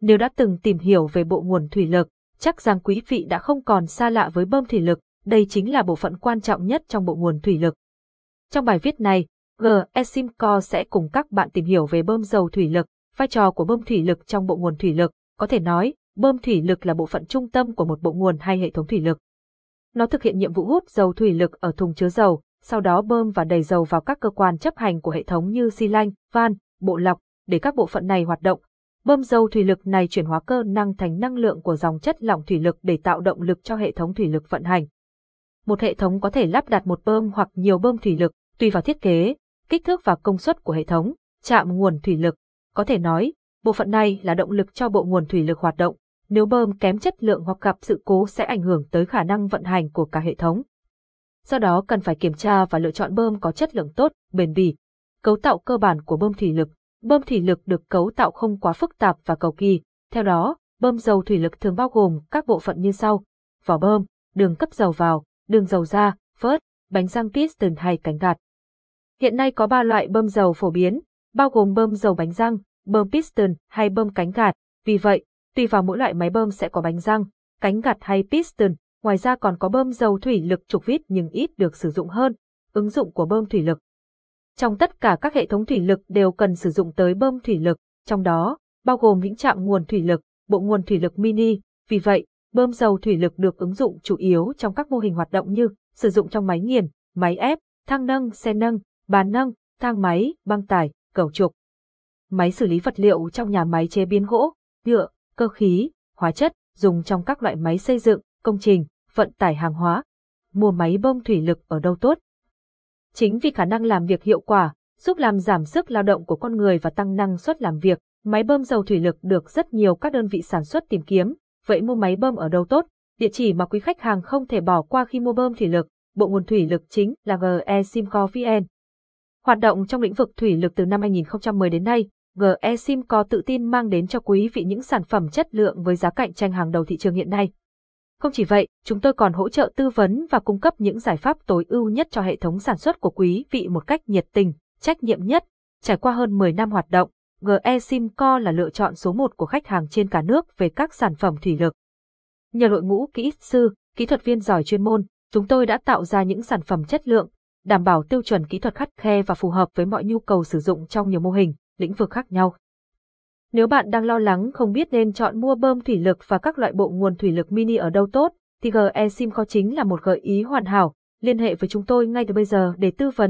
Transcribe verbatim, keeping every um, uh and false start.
Nếu đã từng tìm hiểu về bộ nguồn thủy lực, chắc rằng quý vị đã không còn xa lạ với bơm thủy lực, đây chính là bộ phận quan trọng nhất trong bộ nguồn thủy lực. Trong bài viết này, Geximco sẽ cùng các bạn tìm hiểu về bơm dầu thủy lực, vai trò của bơm thủy lực trong bộ nguồn thủy lực. Có thể nói, bơm thủy lực là bộ phận trung tâm của một bộ nguồn hay hệ thống thủy lực. Nó thực hiện nhiệm vụ hút dầu thủy lực ở thùng chứa dầu, sau đó bơm và đẩy dầu vào các cơ quan chấp hành của hệ thống như xi lanh, van, bộ lọc, để các bộ phận này hoạt động. Bơm dầu thủy lực này chuyển hóa cơ năng thành năng lượng của dòng chất lỏng thủy lực để tạo động lực cho hệ thống thủy lực vận hành. Một hệ thống có thể lắp đặt một bơm hoặc nhiều bơm thủy lực, tùy vào thiết kế, kích thước và công suất của hệ thống, trạm nguồn thủy lực. Có thể nói, bộ phận này là động lực cho bộ nguồn thủy lực hoạt động. Nếu bơm kém chất lượng hoặc gặp sự cố sẽ ảnh hưởng tới khả năng vận hành của cả hệ thống. Do đó cần phải kiểm tra và lựa chọn bơm có chất lượng tốt, bền bỉ. Cấu tạo cơ bản của bơm thủy lực. Bơm thủy lực được cấu tạo không quá phức tạp và cầu kỳ. Theo đó, bơm dầu thủy lực thường bao gồm các bộ phận như sau: vỏ bơm, đường cấp dầu vào, đường dầu ra, phớt, bánh răng piston hay cánh gạt. Hiện nay có ba loại bơm dầu phổ biến, bao gồm bơm dầu bánh răng, bơm piston hay bơm cánh gạt. Vì vậy, tùy vào mỗi loại máy bơm sẽ có bánh răng, cánh gạt hay piston. Ngoài ra còn có bơm dầu thủy lực trục vít nhưng ít được sử dụng hơn. Ứng dụng của bơm thủy lực. Trong tất cả các hệ thống thủy lực đều cần sử dụng tới bơm thủy lực, trong đó bao gồm những trạm nguồn thủy lực, bộ nguồn thủy lực mini. Vì vậy, bơm dầu thủy lực được ứng dụng chủ yếu trong các mô hình hoạt động như sử dụng trong máy nghiền, máy ép, thang nâng, xe nâng, bàn nâng, thang máy, băng tải, cầu trục. Máy xử lý vật liệu trong nhà máy chế biến gỗ, nhựa, cơ khí, hóa chất, dùng trong các loại máy xây dựng, công trình, vận tải hàng hóa. Mua máy bơm thủy lực ở đâu tốt? Chính vì khả năng làm việc hiệu quả, giúp làm giảm sức lao động của con người và tăng năng suất làm việc, máy bơm dầu thủy lực được rất nhiều các đơn vị sản xuất tìm kiếm. Vậy mua máy bơm ở đâu tốt? Địa chỉ mà quý khách hàng không thể bỏ qua khi mua bơm thủy lực, bộ nguồn thủy lực chính là Geximco vê en. Hoạt động trong lĩnh vực thủy lực từ năm hai nghìn không trăm mười đến nay, Geximco tự tin mang đến cho quý vị những sản phẩm chất lượng với giá cạnh tranh hàng đầu thị trường hiện nay. Không chỉ vậy, chúng tôi còn hỗ trợ tư vấn và cung cấp những giải pháp tối ưu nhất cho hệ thống sản xuất của quý vị một cách nhiệt tình, trách nhiệm nhất. Trải qua hơn mười năm hoạt động, Geximco là lựa chọn số một của khách hàng trên cả nước về các sản phẩm thủy lực. Nhờ đội ngũ kỹ sư, kỹ thuật viên giỏi chuyên môn, chúng tôi đã tạo ra những sản phẩm chất lượng, đảm bảo tiêu chuẩn kỹ thuật khắt khe và phù hợp với mọi nhu cầu sử dụng trong nhiều mô hình, lĩnh vực khác nhau. Nếu bạn đang lo lắng không biết nên chọn mua bơm thủy lực và các loại bộ nguồn thủy lực mini ở đâu tốt, thì Geximco chính là một gợi ý hoàn hảo. Liên hệ với chúng tôi ngay từ bây giờ để tư vấn.